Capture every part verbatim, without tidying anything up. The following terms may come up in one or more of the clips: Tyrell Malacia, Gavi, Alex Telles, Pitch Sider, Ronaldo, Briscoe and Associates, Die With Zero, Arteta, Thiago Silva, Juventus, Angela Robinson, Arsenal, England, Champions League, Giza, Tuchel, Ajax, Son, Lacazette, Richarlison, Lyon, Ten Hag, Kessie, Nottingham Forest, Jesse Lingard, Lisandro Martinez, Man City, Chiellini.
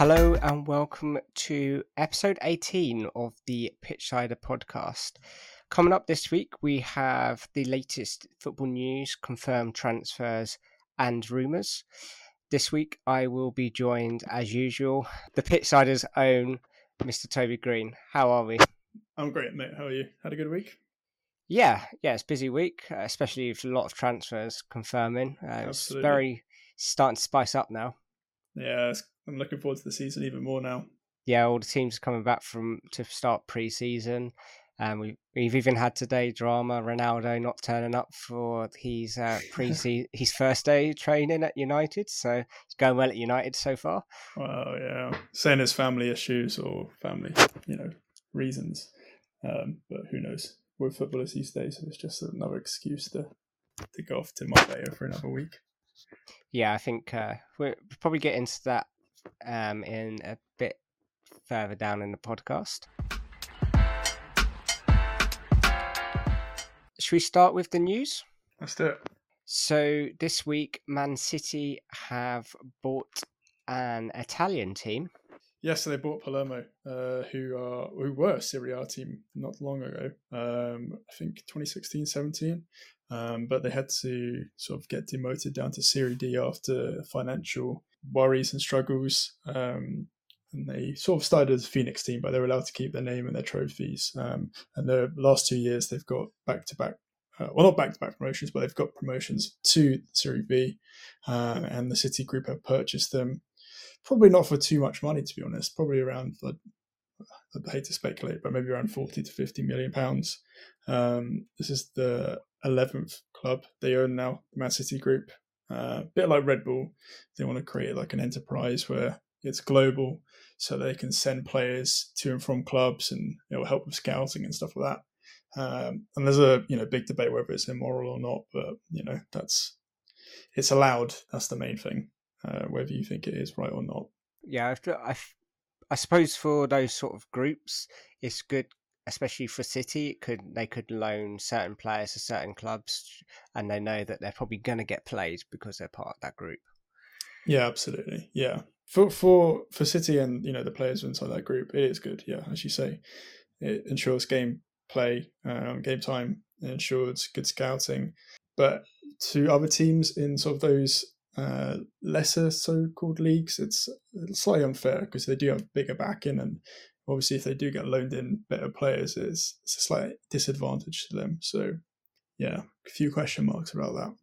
Hello and welcome to episode eighteen of the Pitch Sider podcast. Coming up this week, we have the latest football news, confirmed transfers and rumours. This week, I will be joined, as usual, the Pitch Sider's own Mister Toby Green. How are we? I'm great, mate. How are you? Had a good week? Yeah, yeah, it's a busy week, especially with a lot of transfers confirming. Uh, Absolutely. It's very starting to spice up now. Yeah, I'm looking forward to the season even more now. Yeah, all the teams are coming back from to start pre-season. Um, we, we've even had today drama, Ronaldo not turning up for his uh, pre his first day training at United. So it's going well at United so far. Well, yeah, saying there's family issues or family, you know, reasons. Um, but who knows? We're footballers these days, so it's just another excuse to to go off to Marbella for another week. Yeah, I think uh, we'll probably get into that um, in a bit further down in the podcast. Should we start with the news? Let's do it. So this week, Man City have bought an Italian team. Yes, so they bought Palermo, uh, who are who were a Serie A team not long ago. Um, I think twenty sixteen seventeen, um, but they had to sort of get demoted down to Serie D after financial worries and struggles. Um, And they sort of started as a Phoenix team, but they're allowed to keep their name and their trophies. Um, and the last two years, they've got back-to-back, uh, well, not back-to-back promotions, but they've got promotions to Serie B. Uh, and the City Group have purchased them, probably not for too much money, to be honest. Probably around, I'd, I'd hate to speculate, but maybe around forty to fifty million pounds. Um, this is the eleventh club they own now, the Man City Group. Uh, a bit like Red Bull, they want to create like an enterprise where it's global, so they can send players to and from clubs, and it will help with scouting and stuff like that. Um, and there's a you know big debate whether it's immoral or not, but you know that's it's allowed. That's the main thing, uh, whether you think it is right or not. Yeah, I, I suppose for those sort of groups, it's good, especially for City. It could they could loan certain players to certain clubs, and they know that they're probably going to get played because they're part of that group. Yeah, absolutely. Yeah. For for for City and you know the players inside that group, it is good. Yeah, as you say, it ensures game play, um, game time, it ensures good scouting. But to other teams in sort of those uh, lesser so-called leagues, it's slightly unfair because they do have bigger backing, and obviously if they do get loaned in better players, it's it's a slight disadvantage to them. So yeah, a few question marks about that.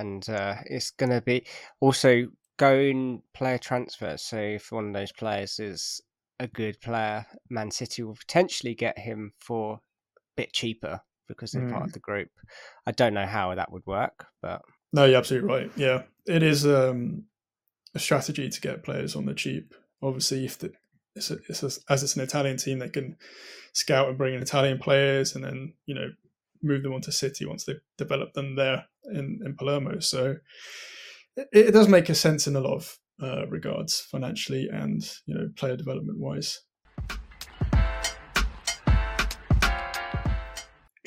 And uh, it's going to be also. Going player transfer. So if one of those players is a good player, Man City will potentially get him for a bit cheaper because they're mm. part of the group. I don't know how that would work, but no, you're absolutely right. Yeah, it is um, a strategy to get players on the cheap. Obviously, if the, it's a, it's a, as it's an Italian team, they can scout and bring in Italian players, and then you know move them on to City once they've developed them there in, in Palermo. So. It does make a sense in a lot of uh, regards, financially and you know player development wise.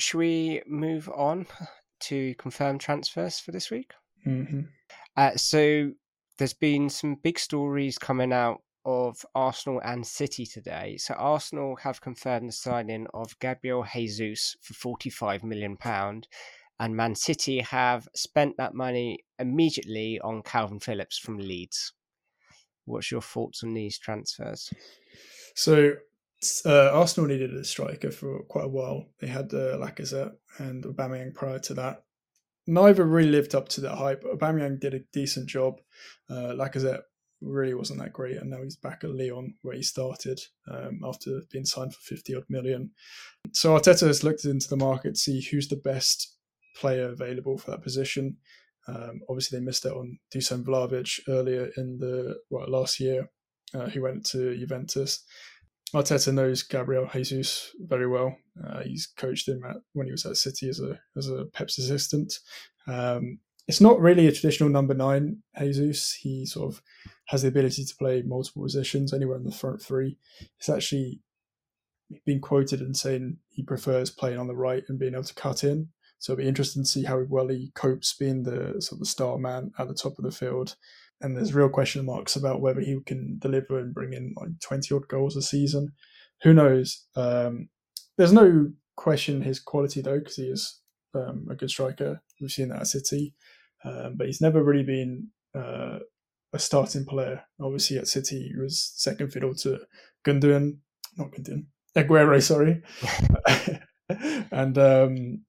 Should we move on to confirmed transfers for this week? Mm-hmm. Uh, so there's been some big stories coming out of Arsenal and City today. So Arsenal have confirmed the signing of Gabriel Jesus for forty-five million pounds. And Man City have spent that money immediately on Calvin Phillips from Leeds. What's your thoughts on these transfers? So uh, Arsenal needed a striker for quite a while. They had uh, Lacazette and Aubameyang prior to that. Neither really lived up to that hype. Aubameyang did a decent job. Uh, Lacazette really wasn't that great. And now he's back at Lyon where he started um, after being signed for fifty odd million. So Arteta has looked into the market to see who's the best player available for that position. Um, obviously, they missed out on Dusan Vlahovic earlier in the well, last year, uh, who went to Juventus. Arteta knows Gabriel Jesus very well. Uh, he's coached him at, when he was at City as a as a Pep's assistant. Um, it's not really a traditional number nine, Jesus. He sort of has the ability to play multiple positions, anywhere in the front three. It's actually been quoted and saying he prefers playing on the right and being able to cut in. So it'll be interesting to see how well he copes being the sort of star man at the top of the field. And there's real question marks about whether he can deliver and bring in like twenty-odd goals a season. Who knows? Um, there's no question his quality, though, because he is um, a good striker. We've seen that at City. Um, but he's never really been uh, a starting player. Obviously, at City, he was second fiddle to Gundogan. Not Gundogan. Aguero, sorry. and, um,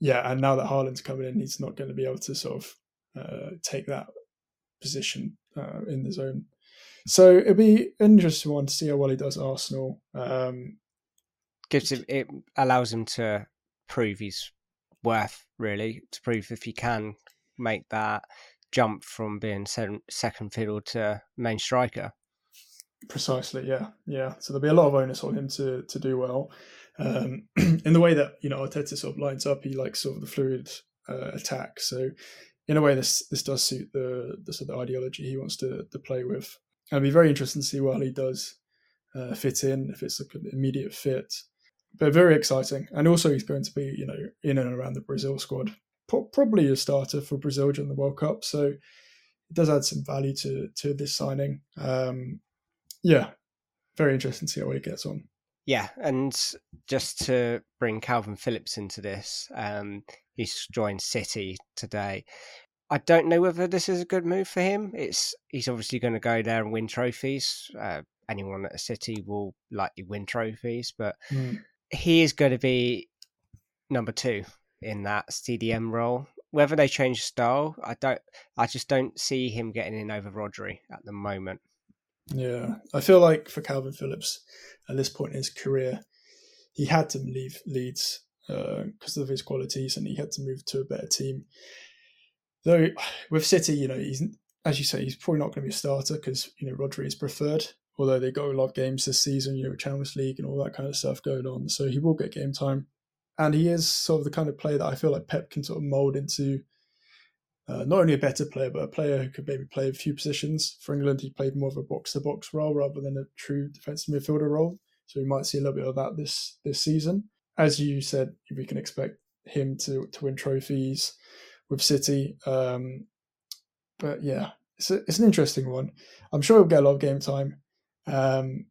yeah, and now that Haaland's coming in, he's not going to be able to sort of uh, take that position uh, in the zone. So it'll be an interesting one to see how well he does Arsenal. Um, Gives him, it allows him to prove his worth, really, to prove if he can make that jump from being second fiddle to main striker. Precisely, yeah. Yeah. So there'll be a lot of onus on him to to do well. Um, in the way that, you know, Arteta sort of lines up, he likes sort of the fluid uh, attack. So in a way, this this does suit the, the sort of ideology he wants to, to play with. And it'll be very interesting to see what he does uh, fit in, if it's like an immediate fit. But very exciting. And also he's going to be, you know, in and around the Brazil squad. Pro- probably a starter for Brazil during the World Cup. So it does add some value to, to this signing. Um, yeah, very interesting to see how he gets on. Yeah, and just to bring Calvin Phillips into this, um, he's joined City today. I don't know whether this is a good move for him. It's He's obviously going to go there and win trophies. Uh, anyone at a City will likely win trophies, but mm. he is going to be number two in that C D M role. Whether they change style, I don't. I just don't see him getting in over Rodri at the moment. Yeah, I feel like for Calvin Phillips, at this point in his career, he had to leave Leeds uh, because of his qualities, and he had to move to a better team. Though with City, you know, he's as you say, he's probably not going to be a starter because, you know, Rodri is preferred. Although they got a lot of games this season, you know, Champions League and all that kind of stuff going on, so he will get game time. And he is sort of the kind of player that I feel like Pep can sort of mould into uh, not only a better player, but a player who could maybe play a few positions. For England, he played more of a box-to-box role rather than a true defensive midfielder role. So we might see a little bit of that this this season. As you said, we can expect him to, to win trophies with City. Um, but yeah, it's, a, it's an interesting one. I'm sure he'll get a lot of game time. Um,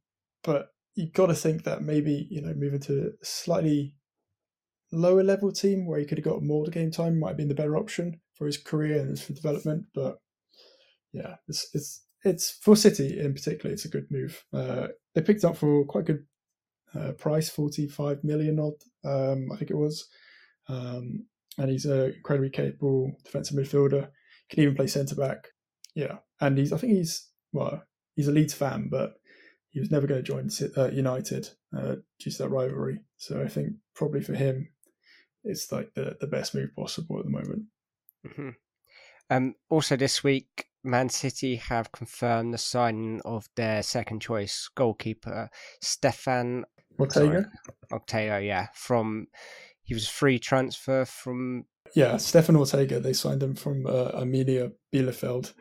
but you've got to think that maybe, you know, moving to slightly lower level team where he could have got more game time might have been the better option for his career and for development. But yeah, it's it's it's for City in particular, it's a good move. Uh, they picked up for quite a good uh, price, forty-five million odd, um, I think it was. Um, and he's an incredibly capable defensive midfielder. Can even play centre back. Yeah, and he's I think he's well he's a Leeds fan, but he was never going to join uh, United uh, due to that rivalry. So I think probably for him, it's like the, the best move possible at the moment. Mm-hmm. Um, also this week, Man City have confirmed the signing of their second choice goalkeeper, Stefan Ortega. Ortega, yeah. From he was a free transfer from yeah Stefan Ortega. They signed him from uh, Arminia Bielefeld,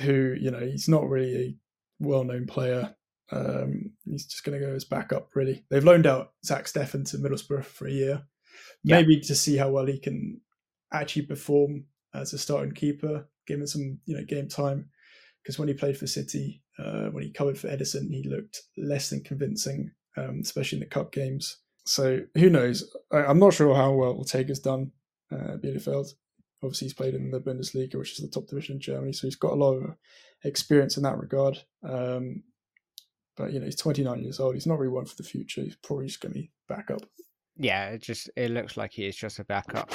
who you know he's not really a well-known player. Um, he's just going to go as backup, really. They've loaned out Zach Steffen to Middlesbrough for a year, yeah. maybe to see how well he can actually perform as a starting keeper, give him some, you know, game time. Because when he played for City, uh, when he covered for Edison, he looked less than convincing, um, especially in the cup games. So who knows? I, I'm not sure how well Ortega's done. Uh, Bielefeld, obviously, he's played in the Bundesliga, which is the top division in Germany, so he's got a lot of experience in that regard. Um, But, you know, he's twenty-nine years old. He's not really one for the future. He's probably just going to be back up. Yeah, it just it looks like he is just a backup.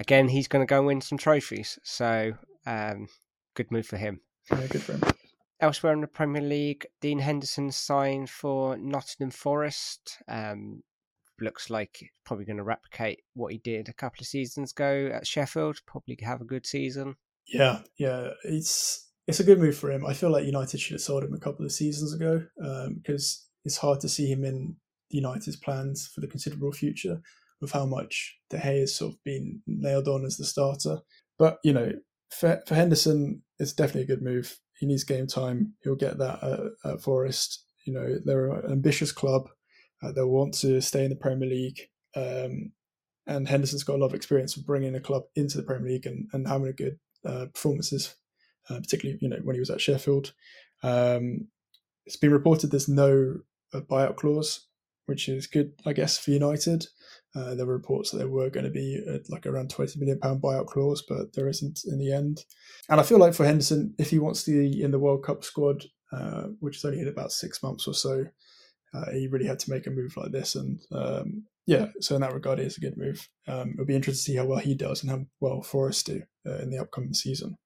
Again, he's going to go and win some trophies. So, um, good move for him. Yeah, good for him. Elsewhere in the Premier League, Dean Henderson signed for Nottingham Forest. Um, looks like he's probably going to replicate what he did a couple of seasons ago at Sheffield. Probably have a good season. Yeah, yeah. It's... It's a good move for him. I feel like United should have sold him a couple of seasons ago um, because it's hard to see him in United's plans for the considerable future with how much De Gea has sort of been nailed on as the starter. But, you know, for, for Henderson, it's definitely a good move. He needs game time. He'll get that at, at Forest. You know, they're an ambitious club. Uh, they'll want to stay in the Premier League. Um, And Henderson's got a lot of experience of bringing a club into the Premier League and, and having a good uh, performances, uh, particularly, you know, when he was at Sheffield. Um, it's been reported there's no uh, buyout clause, which is good, I guess, for United. Uh, there were reports that there were going to be uh, like around twenty million pounds buyout clause, but there isn't in the end. And I feel like for Henderson, if he wants to be in the World Cup squad, uh, which is only in about six months or so, uh, he really had to make a move like this. And um, yeah, so in that regard, it is a good move. Um, it'll be interesting to see how well he does and how well Forest do uh, in the upcoming season.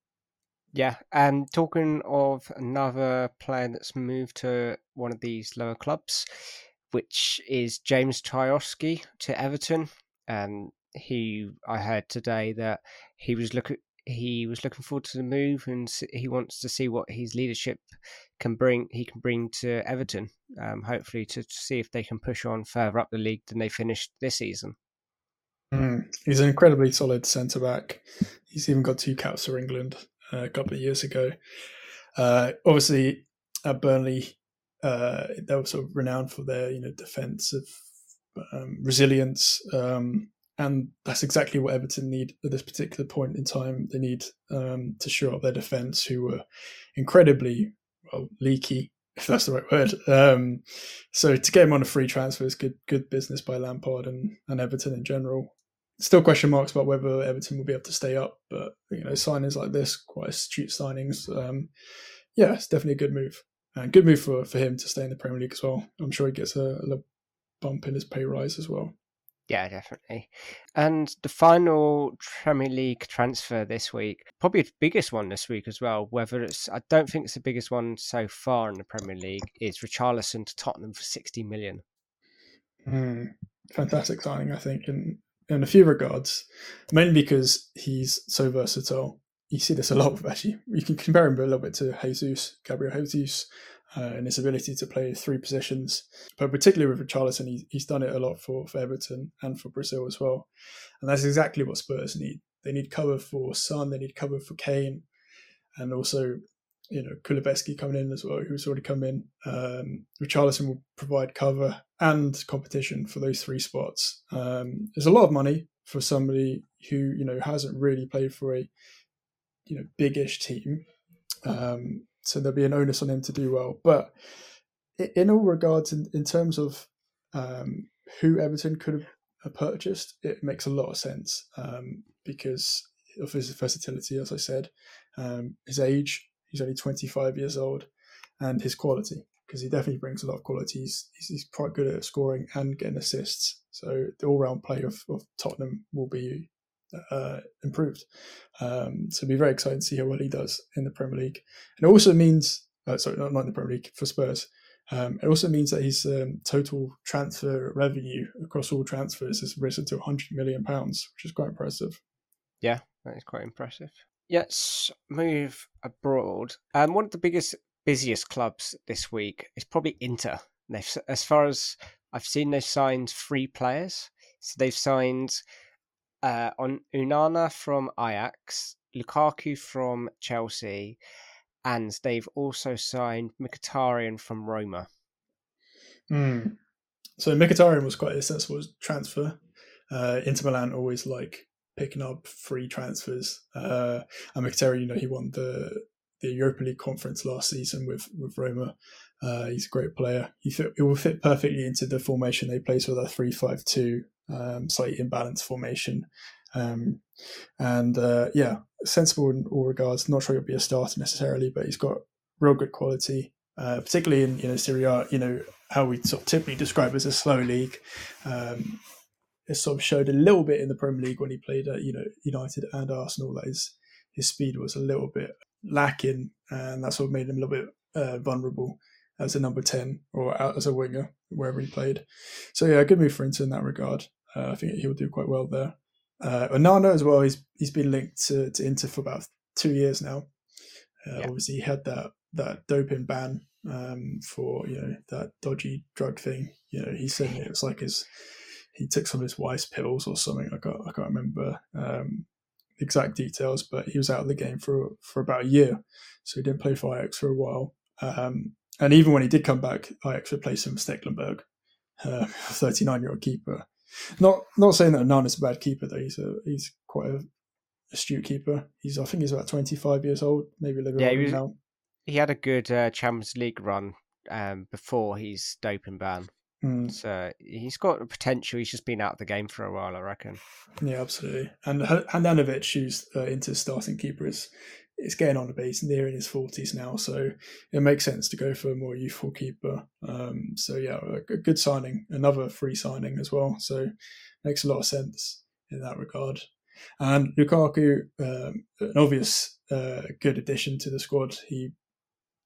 Yeah, and talking of another player that's moved to one of these lower clubs, which is James Tarkowski to Everton. Um, he I heard today that he was look he was looking forward to the move, and he wants to see what his leadership can bring. He can bring to Everton, um, hopefully to, to see if they can push on further up the league than they finished this season. Mm, he's an incredibly solid centre back. He's even got two caps for England uh, a couple of years ago. Uh, obviously, at Burnley. Uh, they were sort of renowned for their, you know, defensive um, resilience, um, and that's exactly what Everton need at this particular point in time. They need um, to shore up their defence, who were incredibly well leaky, if that's the right word. Um, so to get him on a free transfer is good, good business by Lampard and, and Everton in general. Still question marks about whether Everton will be able to stay up, but you know, signings like this, quite astute signings. Um, yeah, it's definitely a good move. And good move for, for him to stay in the Premier League as well. I'm sure he gets a, a bump in his pay rise as well. Yeah, definitely. And the final Premier League transfer this week, probably the biggest one this week as well, whether it's, I don't think it's the biggest one so far in the Premier League, is Richarlison to Tottenham for sixty million. Mm, fantastic signing, I think, in, in a few regards, mainly because he's so versatile. You see this a lot with, actually, you can compare him a little bit to Jesus, Gabriel Jesus, uh, and his ability to play three positions. But particularly with Richarlison, he, he's done it a lot for, for Everton and for Brazil as well. And that's exactly what Spurs need. They need cover for Son, they need cover for Kane, and also, you know, Kuleveski coming in as well, who's already come in. Um, Richarlison will provide cover and competition for those three spots. Um, there's a lot of money for somebody who, you know, hasn't really played for a, you know, big-ish team. Um, so there'll be an onus on him to do well. But in all regards, in, in terms of um, who Everton could have purchased, it makes a lot of sense um, because of his versatility, as I said, um, his age, he's only twenty-five years old, and his quality, because he definitely brings a lot of qualities. He's, he's quite good at scoring and getting assists. So the all-round play of, of Tottenham will be Uh, improved. Um, so it'll be very exciting to see how well he does in the Premier League. And it also means, uh, sorry, not, not in the Premier League, for Spurs. Um, it also means that his um, total transfer revenue across all transfers has risen to one hundred million pounds, which is quite impressive. Yeah, that is quite impressive. Let's move abroad. Um, one of the biggest, busiest clubs this week is probably Inter. And they've, as far as I've seen, they've signed three players. So they've signed... Uh, on Onana from Ajax, Lukaku from Chelsea, and they've also signed Mkhitaryan from Roma. Mm. So Mkhitaryan was quite a sensible transfer. Uh, Inter Milan always like picking up free transfers. Uh, and Mkhitaryan, you know, he won the the Europa League conference last season with, with Roma. Uh, he's a great player. He, fit, he will fit perfectly into the formation they play with, a three five two. Um, slightly imbalanced formation, um, and uh, yeah, sensible in all regards. Not sure he'll be a starter necessarily, but he's got real good quality, uh, particularly in, you know, Serie A. You know, how we sort of typically describe as a slow league. Um, it sort of showed a little bit in the Premier League when he played at, you know, United and Arsenal. That his his speed was a little bit lacking, and that sort of made him a little bit uh, vulnerable as a number ten or out as a winger wherever he played. So yeah, good move for Inter in that regard. Uh, I think he'll do quite well there. Uh, Onana as well, he's he's been linked to, to Inter for about two years now. Uh, yeah. Obviously, he had that that doping ban um, for, you know, that dodgy drug thing. You know, he said it was like his he took some of his wife's pills or something. I can't I can't remember um, exact details, but he was out of the game for for about a year, so he didn't play for Ajax for a while. Um, and even when he did come back, Ajax replaced him with Stecklenburg, uh, a thirty-nine-year-old keeper. Not not saying that Nana's a bad keeper though. He's a, he's quite a astute keeper. He's I think he's about twenty-five years old, maybe a little yeah, bit now. He had a good uh, Champions League run um, before his doping ban. Mm. So he's got potential. He's just been out of the game for a while, I reckon. Yeah, absolutely. And Handanovic, who's uh, Inter's starting keeper, is it's getting on a bit. He's nearing his forties now, so it makes sense to go for a more youthful keeper. Um, so yeah, a good signing, another free signing as well. So makes a lot of sense in that regard. And Lukaku, um, an obvious uh, good addition to the squad. He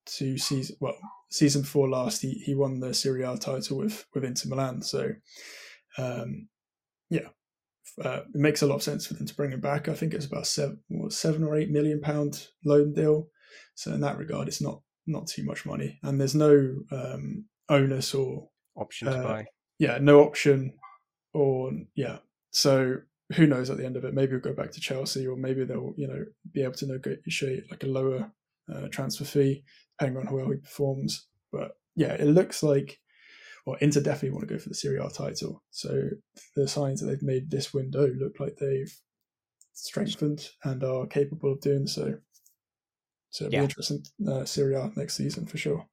two season well season before last, he he won the Serie A title with with Inter Milan. So um, yeah. Uh, it makes a lot of sense for them to bring him back. I think it's about seven, what, seven or eight million pound loan deal. So in that regard, it's not not too much money, and there's no um, onus or option to uh, buy. Yeah, no option or yeah. So who knows at the end of it? Maybe we'll go back to Chelsea, or maybe they'll you know be able to negotiate like a lower uh, transfer fee, depending on how well he performs. But yeah, it looks like. Well, Inter definitely want to go for the Serie A title. So the signs that they've made this window look like they've strengthened and are capable of doing so. So it'll yeah. be interesting uh, Serie A next season for sure.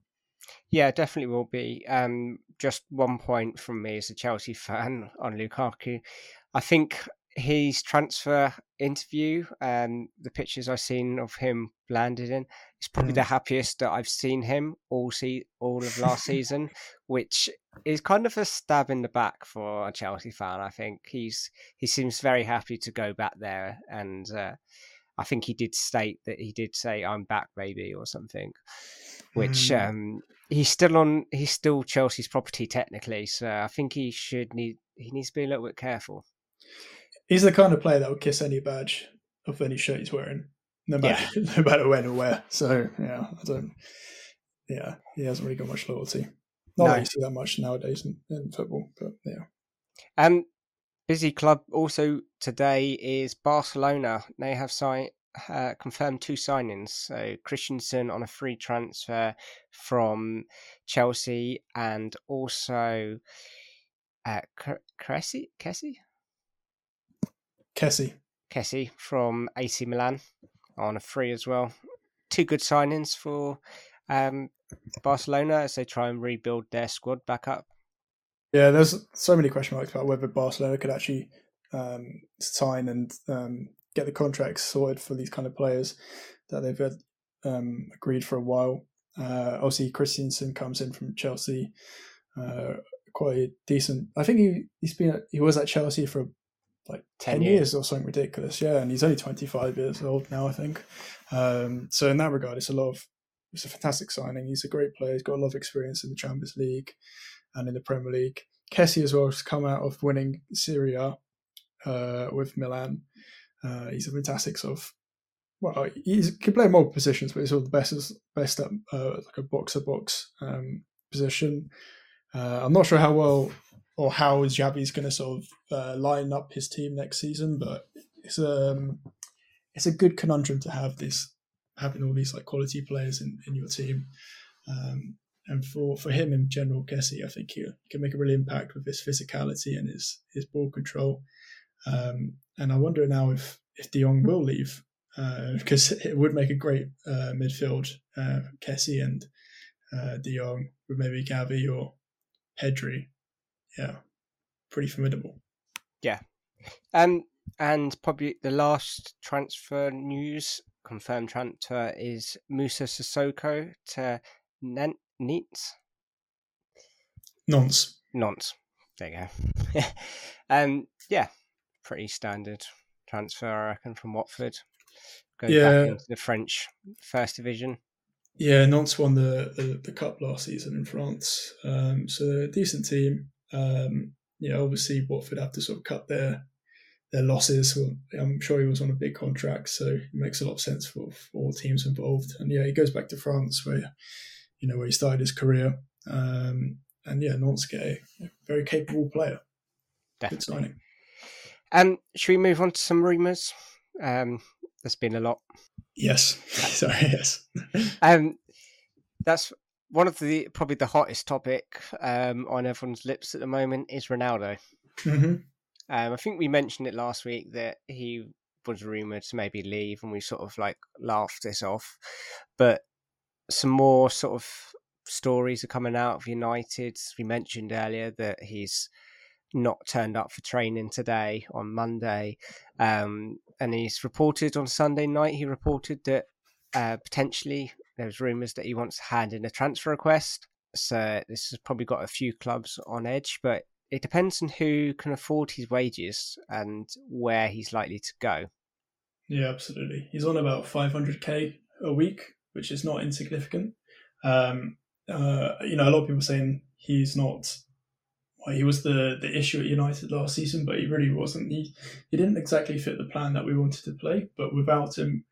Yeah, definitely will be. Um, just one point from me as a Chelsea fan on Lukaku. I think his transfer interview, um, the pictures I've seen of him landed in, it's probably mm. the happiest that I've seen him all se- all of last season, which is kind of a stab in the back for a Chelsea fan. I think he's he seems very happy to go back there, and uh, I think he did state that he did say "I'm back, baby" or something, which mm. um, he's still on. He's still Chelsea's property technically, so I think he should need he needs to be a little bit careful. He's the kind of player that would kiss any badge of any shirt he's wearing, no matter yeah. no matter when or where. So yeah, I don't. Yeah, he hasn't really got much loyalty. Not no. that you see that much nowadays in, in football, but yeah. Um, busy club also today is Barcelona. They have signed, uh, confirmed two signings. So Christensen on a free transfer from Chelsea, and also uh, Kessie. Kessie. Kessie. Kessie from A C Milan on a free as well. Two good signings for um, Barcelona as they try and rebuild their squad back up. Yeah, there's so many question marks about whether Barcelona could actually um, sign and um, get the contracts sorted for these kind of players that they've had, um, agreed for a while. Uh, obviously, Christensen comes in from Chelsea, uh, quite a decent. I think he he's been at, he was at Chelsea for. like ten years or something ridiculous. Yeah. And he's only twenty-five years old now, I think. Um, so in that regard, it's a lot of, it's a fantastic signing. He's a great player. He's got a lot of experience in the Champions League and in the Premier League. Kessie as well has come out of winning Serie A uh, with Milan. Uh, he's a fantastic sort of, well, he's, he can play in multiple positions, but he's all the best, best at uh, like a box-to-box um, position. Uh, I'm not sure how well, or how is Xavi's going to sort of uh, line up his team next season? But it's um it's a good conundrum to have this having all these like quality players in, in your team, um, and for, for him in general, Kessie, I think he can make a real impact with his physicality and his his ball control. Um, and I wonder now if if De Jong will leave uh, because it would make a great uh, midfield. Uh, Kessie and uh, De Jong with maybe Gavi or Pedri. Yeah, pretty formidable. Yeah. Um, and probably the last transfer news, confirmed transfer, is Moussa Sissoko to Nantes. Nantes. Nantes. There you go. um, yeah, pretty standard transfer, I reckon, from Watford. Going yeah. back into the French First Division. Yeah, Nantes won the, the, the cup last season in France. Um, so they're a decent team. Um, yeah, obviously Watford have to sort of cut their their losses. I'm sure he was on a big contract, so it makes a lot of sense for, for all teams involved. And yeah, he goes back to France, where you know where he started his career. Um, and yeah, Nantes get a very capable player. Definitely. Good signing. Um, should we move on to some rumours? Um, there's been a lot. Yes. Sorry. Yes. um, that's. One of the probably the hottest topic um, on everyone's lips at the moment is Ronaldo. Mm-hmm. Um, I think we mentioned it last week that he was rumoured to maybe leave, and we sort of like laughed this off. But some more sort of stories are coming out of United. We mentioned earlier that he's not turned up for training today on Monday. Um, and he's reported on Sunday night, he reported that uh, potentially there was rumours that he wants to hand in a transfer request. So this has probably got a few clubs on edge, but it depends on who can afford his wages and where he's likely to go. Yeah, absolutely. He's on about five hundred k a week, which is not insignificant. Um, uh, you know, a lot of people are saying he's not... Well, he was the, the issue at United last season, but he really wasn't. He he didn't exactly fit the plan that we wanted to play, but without him,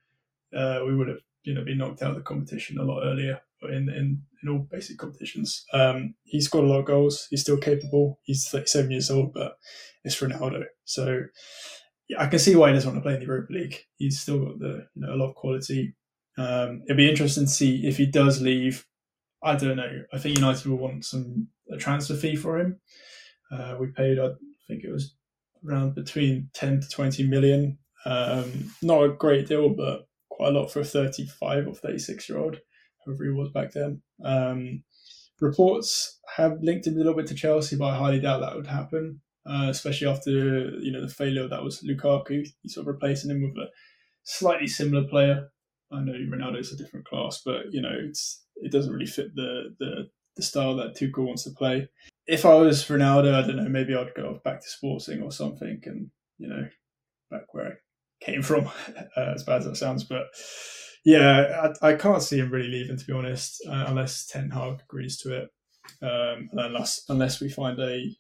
uh, we would have you know been knocked out of the competition a lot earlier in in, in all basic competitions. Um, he scored a lot of goals. He's still capable. He's thirty-seven years old, but it's Ronaldo. So yeah, I can see why he doesn't want to play in the Europa League. He's still got the you know a lot of quality. Um, it'd be interesting to see if he does leave. I don't know. I think United will want some a transfer fee for him. Uh, we paid, I think it was around between ten to twenty million. Um, not a great deal, but quite a lot for a thirty-five or thirty-six year old, whoever he was back then. Um, reports have linked him a little bit to Chelsea, but I highly doubt that would happen, uh, especially after you know the failure that was Lukaku. He's sort of replacing him with a slightly similar player. I know Ronaldo's a different class, but you know it's it doesn't really fit the the, the style that Tuchel wants to play. If I was Ronaldo, I don't know, maybe I'd go back to Sporting or something, and you know, back where I came from. uh, as bad as that sounds, but yeah, I, I can't see him really leaving, to be honest, uh, unless Ten Hag agrees to it, um, and unless unless we find a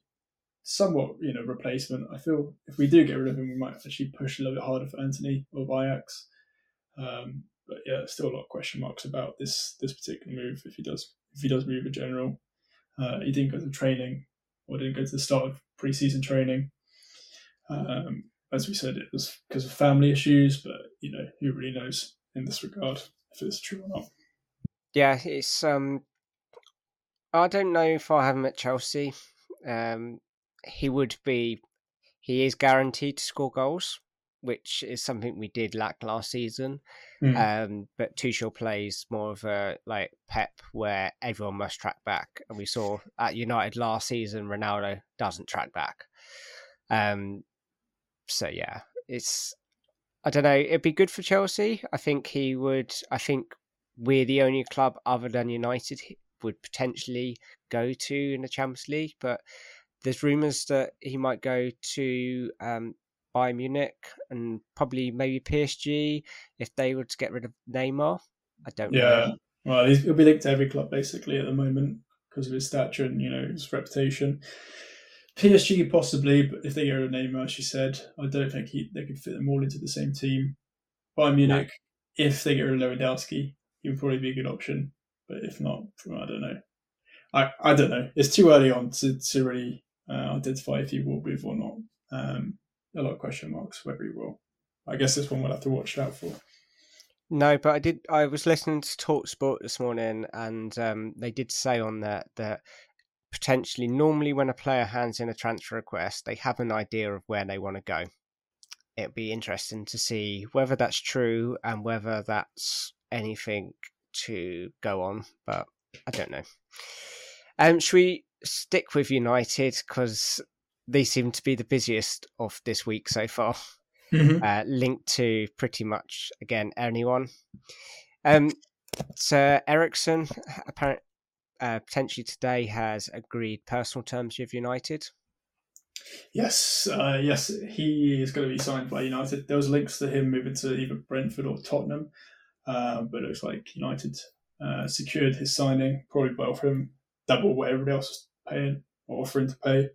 somewhat you know replacement. I feel if we do get rid of him, we might actually push a little bit harder for Antony or Ajax. Um, But yeah, still a lot of question marks about this this particular move. If he does, if he does move in general, uh, he didn't go to training, or didn't go to the start of pre-season training. Um, as we said, it was because of family issues, but you know, who really knows in this regard if it's true or not? Yeah, it's. Um, I don't know if I have him at Chelsea. Um, he would be. He is guaranteed to score goals, which is something we did lack last season. Mm. Um, but Tuchel plays more of a like Pep where everyone must track back. And we saw at United last season, Ronaldo doesn't track back. Um, so yeah, it's, I don't know. It'd be good for Chelsea. I think he would, I think we're the only club other than United he would potentially go to in the Champions League, but there's rumours that he might go to, um, Bayern Munich and probably maybe P S G if they were to get rid of Neymar. I don't yeah. know. Yeah, well, he'll be linked to every club basically at the moment because of his stature and you know his reputation. P S G possibly, but if they get rid of Neymar, she said, I don't think he, they could fit them all into the same team. Bayern Munich, no. If they get rid of Lewandowski, he would probably be a good option. But if not, I don't know. I, I don't know. It's too early on to, to really uh, identify if he will move or not. Um, A lot of question marks whether he will. I guess this one we'll have to watch out for. No, but I did. I was listening to TalkSport this morning, and um, they did say on that that potentially, normally when a player hands in a transfer request, they have an idea of where they want to go. It'd be interesting to see whether that's true and whether that's anything to go on, but I don't know. Um, should we stick with United because they seem to be the busiest of this week so far, mm-hmm. uh, linked to pretty much, again, anyone. Um, so Ericsson, apparently, uh, potentially today, has agreed personal terms with United. Yes, uh, yes, he is going to be signed by United. There was links to him moving to either Brentford or Tottenham, uh, but it looks like United uh, secured his signing, probably by offering him double what everybody else is paying or offering to pay.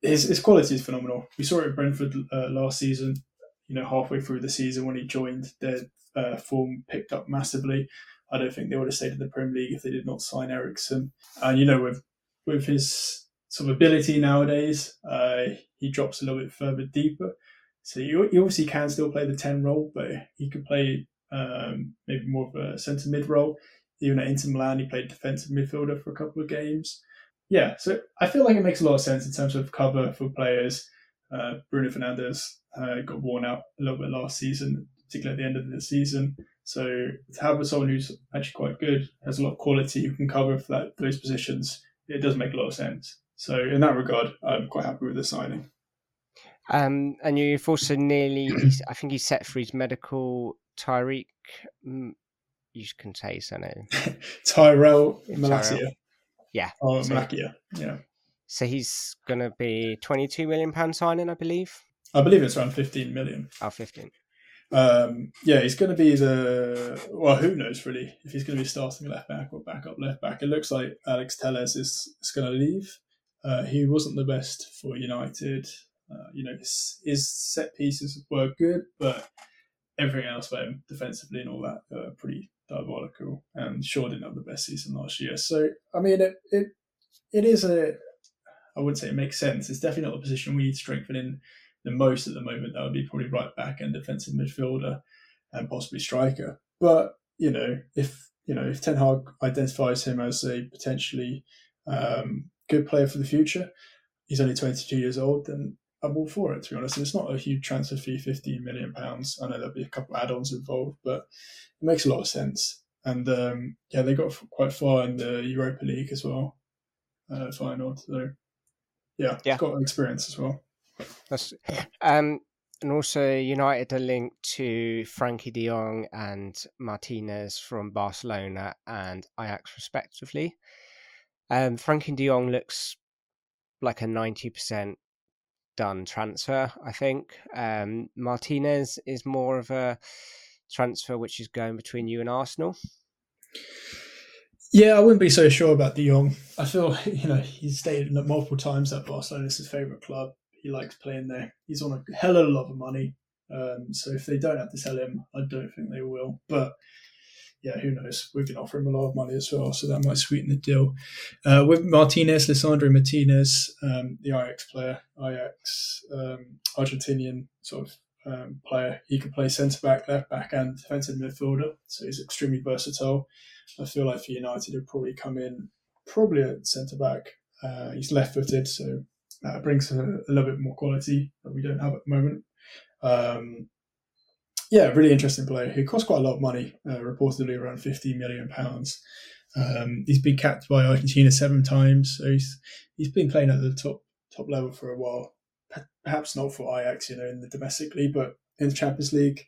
His his quality is phenomenal. We saw it at Brentford uh, last season. You know, halfway through the season when he joined, their uh, form picked up massively. I don't think they would have stayed in the Premier League if they did not sign Ericsson. And you know, with with his sort of ability nowadays, uh, he drops a little bit further deeper. So you you obviously can still play the ten role, but he could play um, maybe more of a centre mid role. Even at Inter Milan, he played defensive midfielder for a couple of games. yeah, so I feel like it makes a lot of sense in terms of cover for players. Uh, Bruno Fernandes uh, got worn out a little bit last season, particularly at the end of the season. So to have someone who's actually quite good, has a lot of quality, who can cover for that, those positions, it does make a lot of sense. So in that regard, I'm quite happy with the signing. Um, and you've also nearly, I think he's set for his medical, Tyreek, you can say his surname. Tyrell Malacia. Yeah. Oh, so, Malacia, yeah. So he's going to be twenty-two million pound signing, I believe. I believe it's around fifteen million. Oh, fifteen. Um, yeah, he's going to be the, well, who knows really if he's going to be starting left back or back up left back. It looks like Alex Telles is, is going to leave. Uh, he wasn't the best for United. Uh, you know, his, his set pieces were good, but everything else about him defensively and all that uh, pretty diabolical. And Shaw didn't have the best season last year. So, I mean, it it it is a, I wouldn't say it makes sense. It's definitely not the position we need strengthening the most at the moment. That would be probably right back and defensive midfielder and possibly striker. But, you know, if, you know, if Ten Hag identifies him as a potentially um, good player for the future, he's only twenty-two years old, then I'm all for it, to be honest. And it's not a huge transfer fee, fifteen million pounds. I know there'll be a couple of add-ons involved, but it makes a lot of sense. And, um, yeah, they got quite far in the Europa League as well, uh, final. So, yeah, yeah, got experience as well. That's, um, and also United are linked to Frankie de Jong and Martinez from Barcelona and Ajax, respectively. Um, Frankie de Jong looks like a ninety percent done transfer, I think. Um, Martinez is more of a transfer which is going between you and Arsenal. Yeah, I wouldn't be so sure about De Jong. I feel, you know, he's stated multiple times that Barcelona is his favourite club. He likes playing there. He's on a hell of a lot of money. Um, so if they don't have to sell him, I don't think they will. But yeah, who knows? We can offer him a lot of money as well, so that might sweeten the deal. Uh, with Martinez, Lisandro Martinez, um, the Ajax player, Ajax um, Argentinian sort of um, player. He can play centre-back, left-back and defensive midfielder, so he's extremely versatile. I feel like for United, he'll probably come in probably at centre-back. Uh, he's left-footed, so that brings a, a little bit more quality that we don't have at the moment. Um Yeah, really interesting player who cost quite a lot of money, uh, reportedly around fifty million pounds. Um, he's been capped by Argentina seven times, so he's he's been playing at the top top level for a while. Perhaps not for Ajax, you know, in the domestic league, but in the Champions League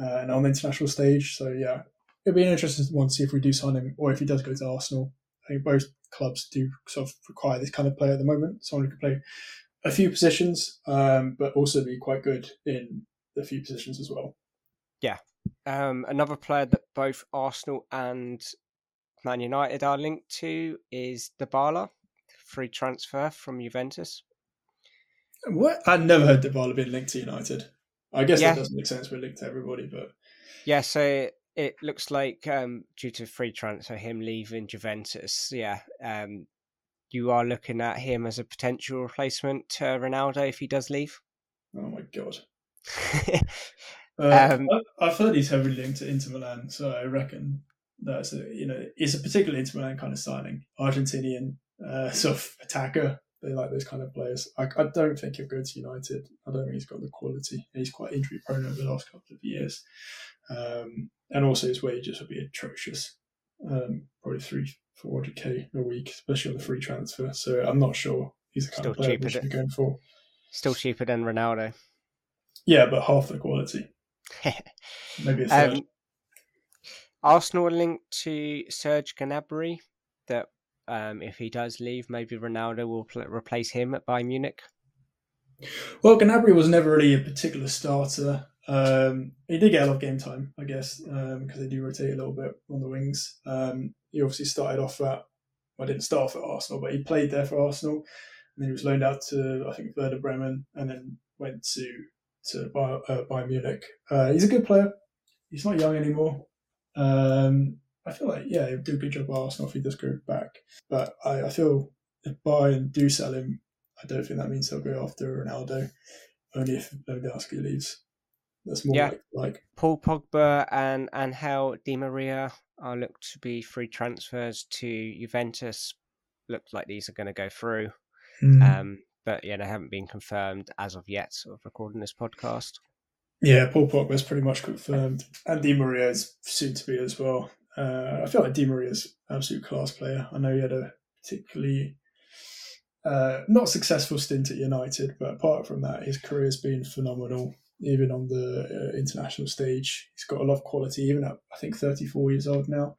uh, and on the international stage. So, yeah, it'll be an interesting one to see if we do sign him or if he does go to Arsenal. I think both clubs do sort of require this kind of player at the moment, someone who can play a few positions, um, but also be quite good in a few positions as well. Yeah, um, another player that both Arsenal and Man United are linked to is Dybala, free transfer from Juventus. What? I've never heard Dybala being linked to United. I guess yeah. That doesn't make sense. We're linked to everybody, but yeah. So it looks like um, due to free transfer, him leaving Juventus. Yeah, um, you are looking at him as a potential replacement to Ronaldo if he does leave. Oh my god. Uh, um, I've heard he's heavily linked to Inter Milan, so I reckon that's a, you know, it's a particular Inter Milan kind of signing. Argentinian uh, sort of attacker. They like those kind of players. I, I don't think he'll go to United. I don't think he's got the quality. He's quite injury prone over the last couple of years, um, and also his wages will be atrocious. Um, probably three, four hundred k a week, especially on the free transfer. So I'm not sure he's the kind Still of player we should be going for. Still cheaper than Ronaldo. Yeah, but half the quality. Maybe a third. Um, Arsenal are linked to Serge Gnabry. That um, if he does leave, maybe Ronaldo will pl- replace him at Bayern Munich. Well, Gnabry was never really a particular starter. Um, he did get a lot of game time, I guess, because um, they do rotate a little bit on the wings. Um, he obviously started off at, well, didn't start off at Arsenal, but he played there for Arsenal, and then he was loaned out to I think Werder Bremen, and then went to. to uh, Bayern Munich. Uh, he's a good player. He's not young anymore. Um, I feel like, yeah, he'll do a good job at Arsenal if he does go back. But I, I feel if Bayern do sell him, I don't think that means they'll go after Ronaldo, only if Lewandowski leaves. That's more yeah. like, like... Paul Pogba and Angel Di Maria are looked to be free transfers to Juventus looked like these are going to go through. Mm. Um, but yeah, they haven't been confirmed as of yet of recording this podcast. Yeah, Paul Pogba's pretty much confirmed, and Di Maria's soon to be as well. Uh, I feel like Di Maria's an absolute class player. I know he had a particularly uh, not successful stint at United, but apart from that, his career's been phenomenal, even on the uh, international stage. He's got a lot of quality, even at, I think, thirty-four years old now.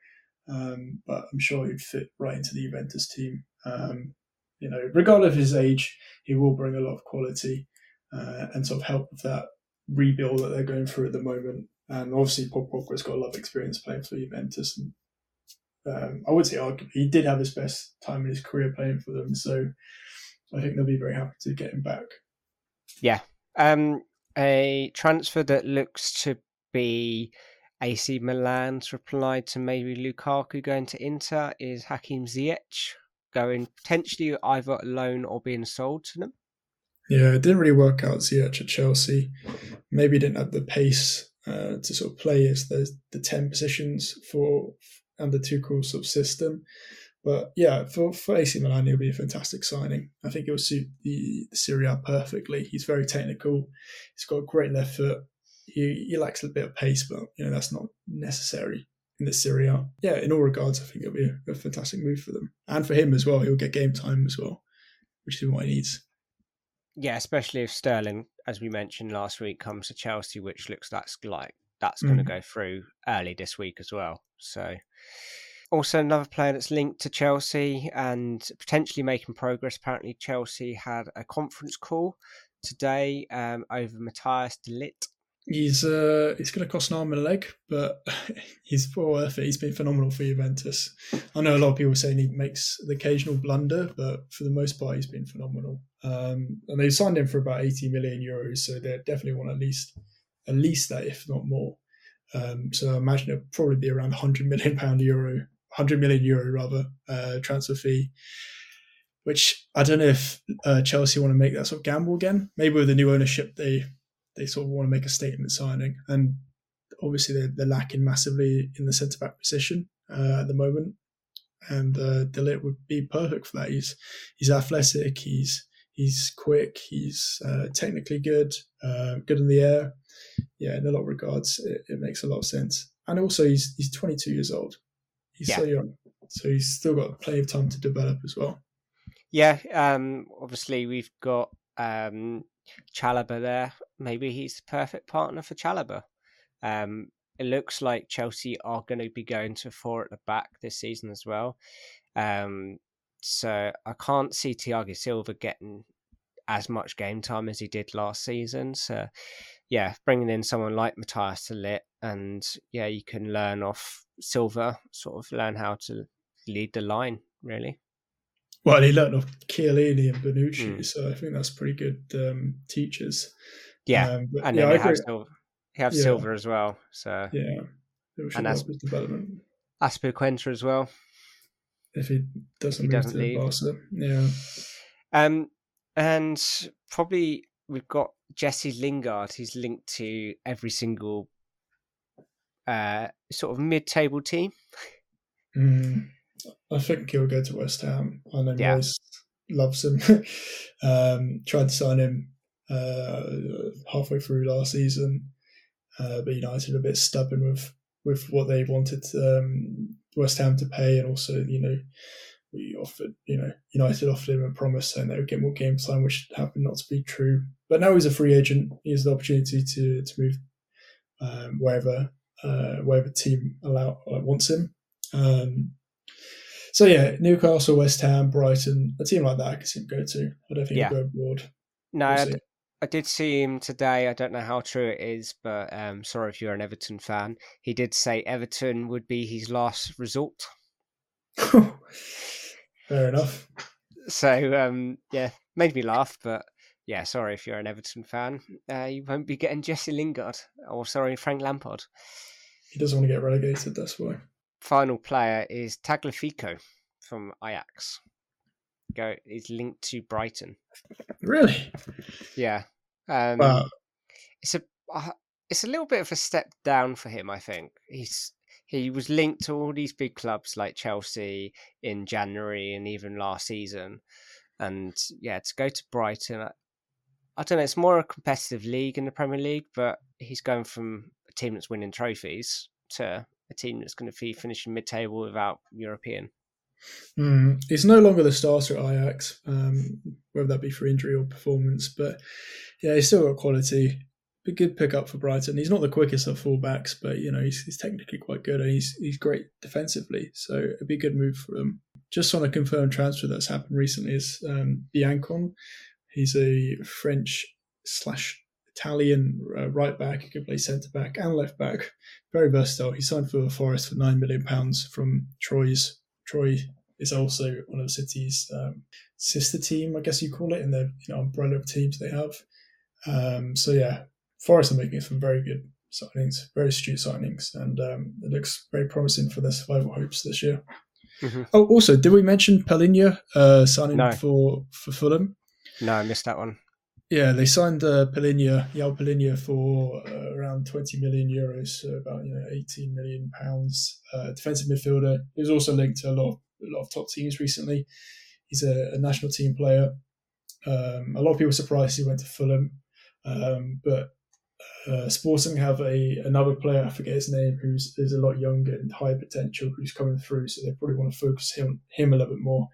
Um, but I'm sure he'd fit right into the Juventus team. Um, you know, regardless of his age, he will bring a lot of quality uh, and sort of help with that rebuild that they're going through at the moment. And obviously, Paul Pogba's got a lot of experience playing for Juventus. And, um, I would say arguably he did have his best time in his career playing for them. So I think they'll be very happy to get him back. Yeah. Um, a transfer that looks to be A C Milan's reply to maybe Lukaku going to Inter is Hakim Ziyech going potentially either loan or being sold to them. Yeah, it didn't really work out, Ziyech at Chelsea. Maybe he didn't have the pace uh, to sort of play as the, the ten positions for under Tuchel sort of system. But yeah, for, for A C Milan, it'll be a fantastic signing. I think it'll suit the, the Serie A perfectly. He's very technical. He's got a great left foot. He, he lacks a bit of pace, but you know that's not necessary in the Serie A. Yeah, in all regards, I think it'll be a, a fantastic move for them. And for him as well, he'll get game time as well, which is what he needs. Yeah, especially if Sterling, as we mentioned last week, comes to Chelsea, which looks that's like that's mm-hmm. going to go through early this week as well. So, also another player that's linked to Chelsea and potentially making progress. Apparently, Chelsea had a conference call today um, over Matthias De Ligt. He's uh, it's going to cost an arm and a leg, but he's well worth it. He's been phenomenal for Juventus. I know a lot of people saying he makes the occasional blunder, but for the most part, he's been phenomenal. Um, and they signed him for about eighty million euros, so they definitely want at least at least that, if not more. Um, so I imagine it'll probably be around one hundred million pound euro, one hundred million euro rather uh, transfer fee. Which I don't know if uh, Chelsea want to make that sort of gamble again. Maybe with the new ownership, they. They sort of want to make a statement signing, and obviously they're, they're lacking massively in the centre back position uh, at the moment. And uh, De Ligt would be perfect for that. He's he's athletic, he's he's quick, he's uh, technically good, uh, good in the air. Yeah, in a lot of regards, it, it makes a lot of sense. And also, he's he's twenty-two years old. He's yeah. so young, so he's still got plenty of time to develop as well. Yeah, um, obviously we've got. Um... Chalobah there. Maybe he's the perfect partner for Chalobah. Um, it looks like Chelsea are going to be going to four at the back this season as well. Um, so I can't see Thiago Silva getting as much game time as he did last season. So yeah, bringing in someone like Matthias De Ligt, and yeah, you can learn off Silva, sort of learn how to lead the line really. Well, he learned off Chiellini and Bonucci, mm. so I think that's pretty good um, teachers. Yeah, um, but, and yeah, then they have, Silver. They have yeah. Silver as well. So yeah, and that's development. Aspilicueta as well. If he doesn't, if he doesn't leave, Barca. yeah. Um, and probably we've got Jesse Lingard. He's linked to every single uh, sort of mid-table team. Mm. I think he'll go to West Ham. I know yeah. Moyes loves him. um, tried to sign him uh, halfway through last season, uh, but United are a bit stubborn with, with what they wanted um, West Ham to pay, and also you know we offered you know United offered him a promise saying they would get more game time, which happened not to be true. But now he's a free agent. He has the opportunity to to move um, wherever uh, wherever team allow like, wants him. Um, So yeah, Newcastle, West Ham, Brighton, a team like that I could see him go to. I don't think yeah. he'll go abroad. No, we'll I, d- I did see him today. I don't know how true it is, but um, sorry if you're an Everton fan. He did say Everton would be his last resort. Fair enough. So um, yeah, made me laugh, but yeah, sorry if you're an Everton fan. Uh, you won't be getting Jesse Lingard, or sorry, Frank Lampard. He doesn't want to get relegated, that's why. Final player is Tagliafico from Ajax. Go is linked to Brighton. Really? Yeah. Um, wow. It's a it's a little bit of a step down for him, I think. He's he was linked to all these big clubs like Chelsea in January and even last season. And yeah, to go to Brighton, I, I don't know, it's more a competitive league in the Premier League, but he's going from a team that's winning trophies to a team that's going to be finishing mid-table without European. Mm, he's no longer the starter at Ajax, um, whether that be for injury or performance, but yeah, he's still got quality. A good pick-up for Brighton. He's not the quickest of full-backs, but you know, he's, he's technically quite good and he's he's great defensively, so it'd be a good move for them. Just on a confirmed transfer that's happened recently is um, Biancon. He's a French slash Italian uh, right-back. He could play centre-back and left-back. Very versatile. He signed for Forest for nine million pounds from Troyes. Troyes is also one of the city's um, sister team, I guess you call it, in their you know, umbrella of teams they have. Um, so yeah, Forest are making some very good signings, very astute signings, and um, it looks very promising for their survival hopes this year. Mm-hmm. Oh, also, did we mention Palhinha uh, signing no. for, for Fulham? No, I missed that one. Yeah, they signed uh, Palhinha, Yao Palhinha, for uh, around twenty million euros, so about you know eighteen million pounds. Uh, defensive midfielder. He was also linked to a lot of, a lot of top teams recently. He's a, a national team player. Um, a lot of people were surprised he went to Fulham, um, but Uh, Sporting have a another player, I forget his name, who's is a lot younger and high potential, who's coming through, so they probably want to focus him him a little bit more.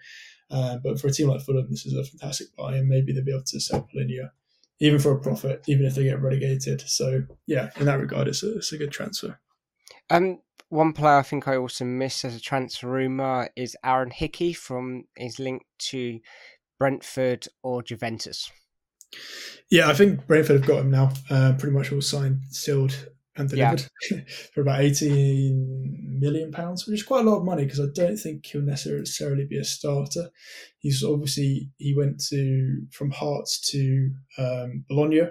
Uh, but for a team like Fulham, this is a fantastic buy, and maybe they'll be able to sell Palhinha, even for a profit, even if they get relegated. So yeah, in that regard, it's a, it's a good transfer. Um, one player I think I also missed as a transfer rumour is Aaron Hickey from is linked to Brentford or Juventus. Yeah, I think Brentford have got him now. Uh, pretty much all signed, sealed and delivered yeah. for about eighteen million pounds, which is quite a lot of money because I don't think he'll necessarily be a starter. He's obviously, he went to from Hearts to um, Bologna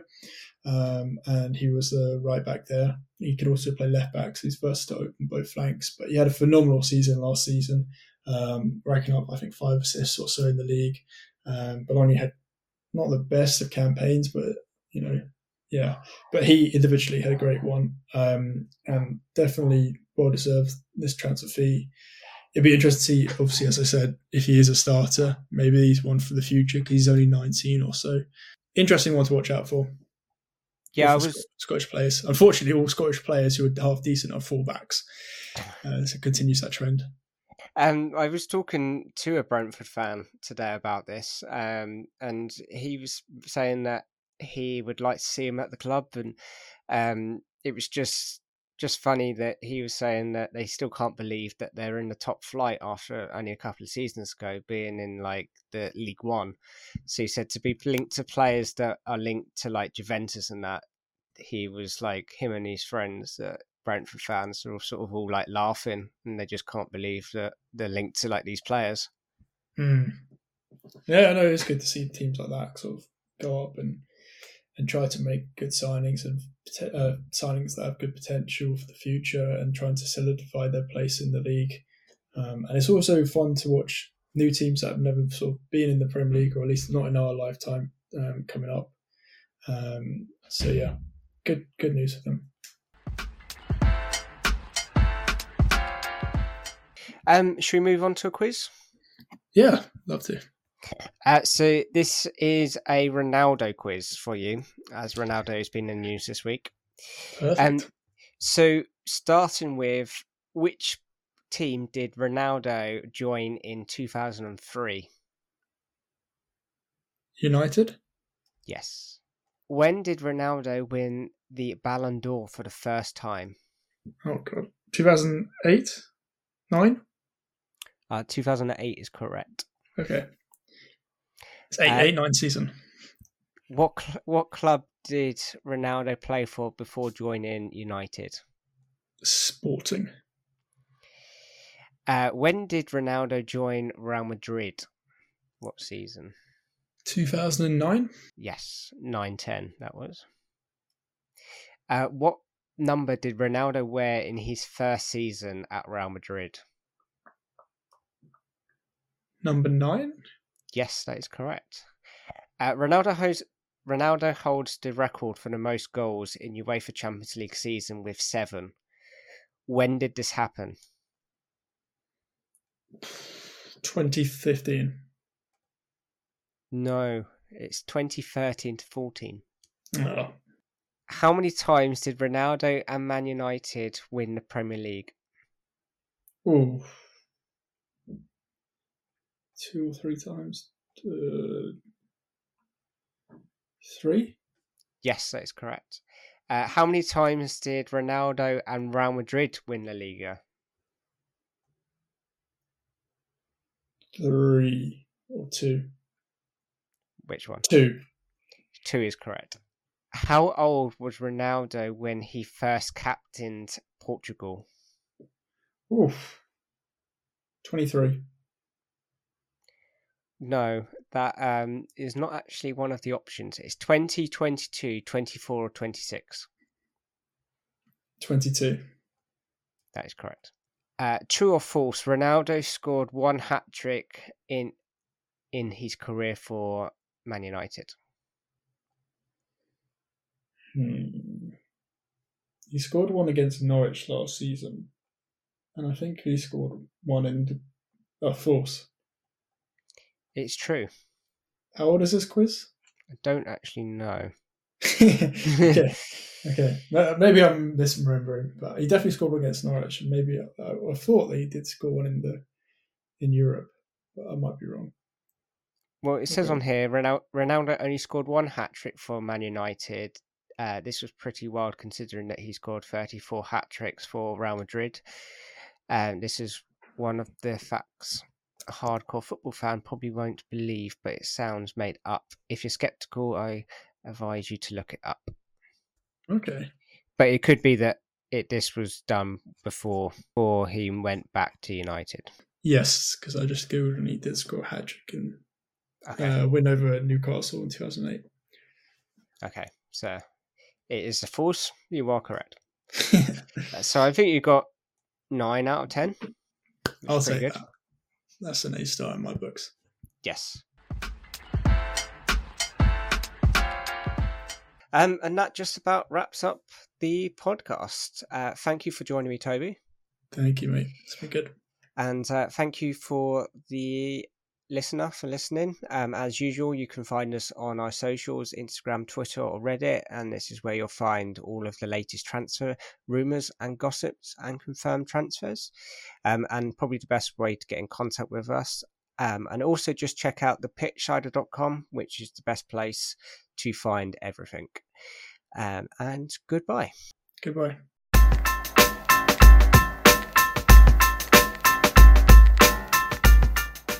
um, and he was the right back there. He could also play left back, so he's versatile on both flanks, but he had a phenomenal season last season, um, racking up, I think, five assists or so in the league. Um, Bologna had not the best of campaigns, but, you know, yeah. But he individually had a great one um, and definitely well-deserved this transfer fee. It'd be interesting to see, obviously, as I said, if he is a starter. Maybe he's one for the future because he's only nineteen or so. Interesting one to watch out for. Yeah, I was... Scottish players. Unfortunately, all Scottish players who are half-decent are full-backs. Uh, so it continues that trend. Um, I was talking to a Brentford fan today about this, um, and he was saying that he would like to see him at the club, and um, it was just just funny that he was saying that they still can't believe that they're in the top flight after only a couple of seasons ago, being in like the League One. So he said to be linked to players that are linked to like Juventus and that, he was like him and his friends that. Uh, Brentford fans are all sort of all like laughing and they just can't believe that they're linked to like these players. Mm. Yeah, I know it's good to see teams like that sort of go up and and try to make good signings and uh, signings that have good potential for the future and trying to solidify their place in the league. Um, and it's also fun to watch new teams that have never sort of been in the Premier League, or at least not in our lifetime, um, coming up. Um, so yeah, good good news for them. Um, should we move on to a quiz? Yeah, love to. Uh, so this is a Ronaldo quiz for you, as Ronaldo has been in the news this week. Perfect. Um, so starting with, which team did Ronaldo join in two thousand three? United? Yes. When did Ronaldo win the Ballon d'Or for the first time? Oh, God. two thousand eight? Nine? Uh, two thousand eight is correct. Okay. It's eight eight nine um, season. What cl- what club did Ronaldo play for before joining United? Sporting. Uh, when did Ronaldo join Real Madrid? What season? two thousand nine? Yes, nine ten that was. Uh, what number did Ronaldo wear in his first season at Real Madrid? Number nine? Yes, that is correct. Uh, Ronaldo holds, Ronaldo holds the record for the most goals in UEFA Champions League season with seven. When did this happen? twenty fifteen. No, it's twenty thirteen to fourteen. Oh. How many times did Ronaldo and Man United win the Premier League? Ooh. Two or three times. Uh, three? Yes, that is correct. Uh, how many times did Ronaldo and Real Madrid win La Liga? Three or two. Which one? Two. Two is correct. How old was Ronaldo when he first captained Portugal? Oof. twenty-three. No, that um, is not actually one of the options. It's twenty, twenty-two, twenty-four, or twenty-six. twenty-two. That is correct. Uh, true or false, Ronaldo scored one hat-trick in in his career for Man United. Hmm. He scored one against Norwich last season. And I think he scored one in... Oh, false. It's true. How old is this quiz? I don't actually know. okay, okay. Maybe I'm misremembering, but he definitely scored one against Norwich. And maybe I, I thought that he did score one in the in Europe, but I might be wrong. Well, it says okay. on here, Ronaldo only scored one hat-trick for Man United. Uh, this was pretty wild considering that he scored thirty-four hat-tricks for Real Madrid. Um, this is one of the facts a hardcore football fan probably won't believe, but it sounds made up. If you're sceptical, I advise you to look it up. Okay. But it could be that it this was done before, before he went back to United. Yes, because I just googled and he did score a hat-trick and okay. uh, win over Newcastle in two thousand eight. Okay, so it is a false. You are correct. So I think you got nine out of ten. I'll take good. that. That's an A star in my books. Yes. Um, and that just about wraps up the podcast. Uh, thank you for joining me, Toby. Thank you, mate. It's been good. And uh, thank you for the listener for listening. Um, as usual, you can find us on our socials, Instagram, Twitter, or Reddit. And this is where you'll find all of the latest transfer rumours and gossips and confirmed transfers. Um, and probably the best way to get in contact with us. Um, and also just check out the pitch sider dot com, which is the best place to find everything. Um, and goodbye. Goodbye.